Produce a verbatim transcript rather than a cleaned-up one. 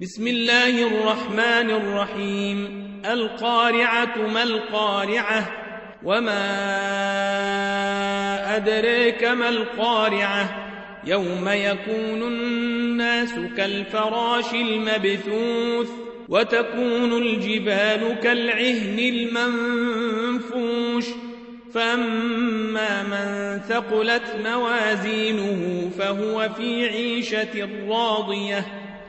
بسم الله الرحمن الرحيم. القارعة ما القارعة؟ وما أدريك ما القارعة؟ يوم يكون الناس كالفراش المبثوث وتكون الجبال كالعهن المنفوش. فأما من ثقلت موازينه فهو في عيشة راضية،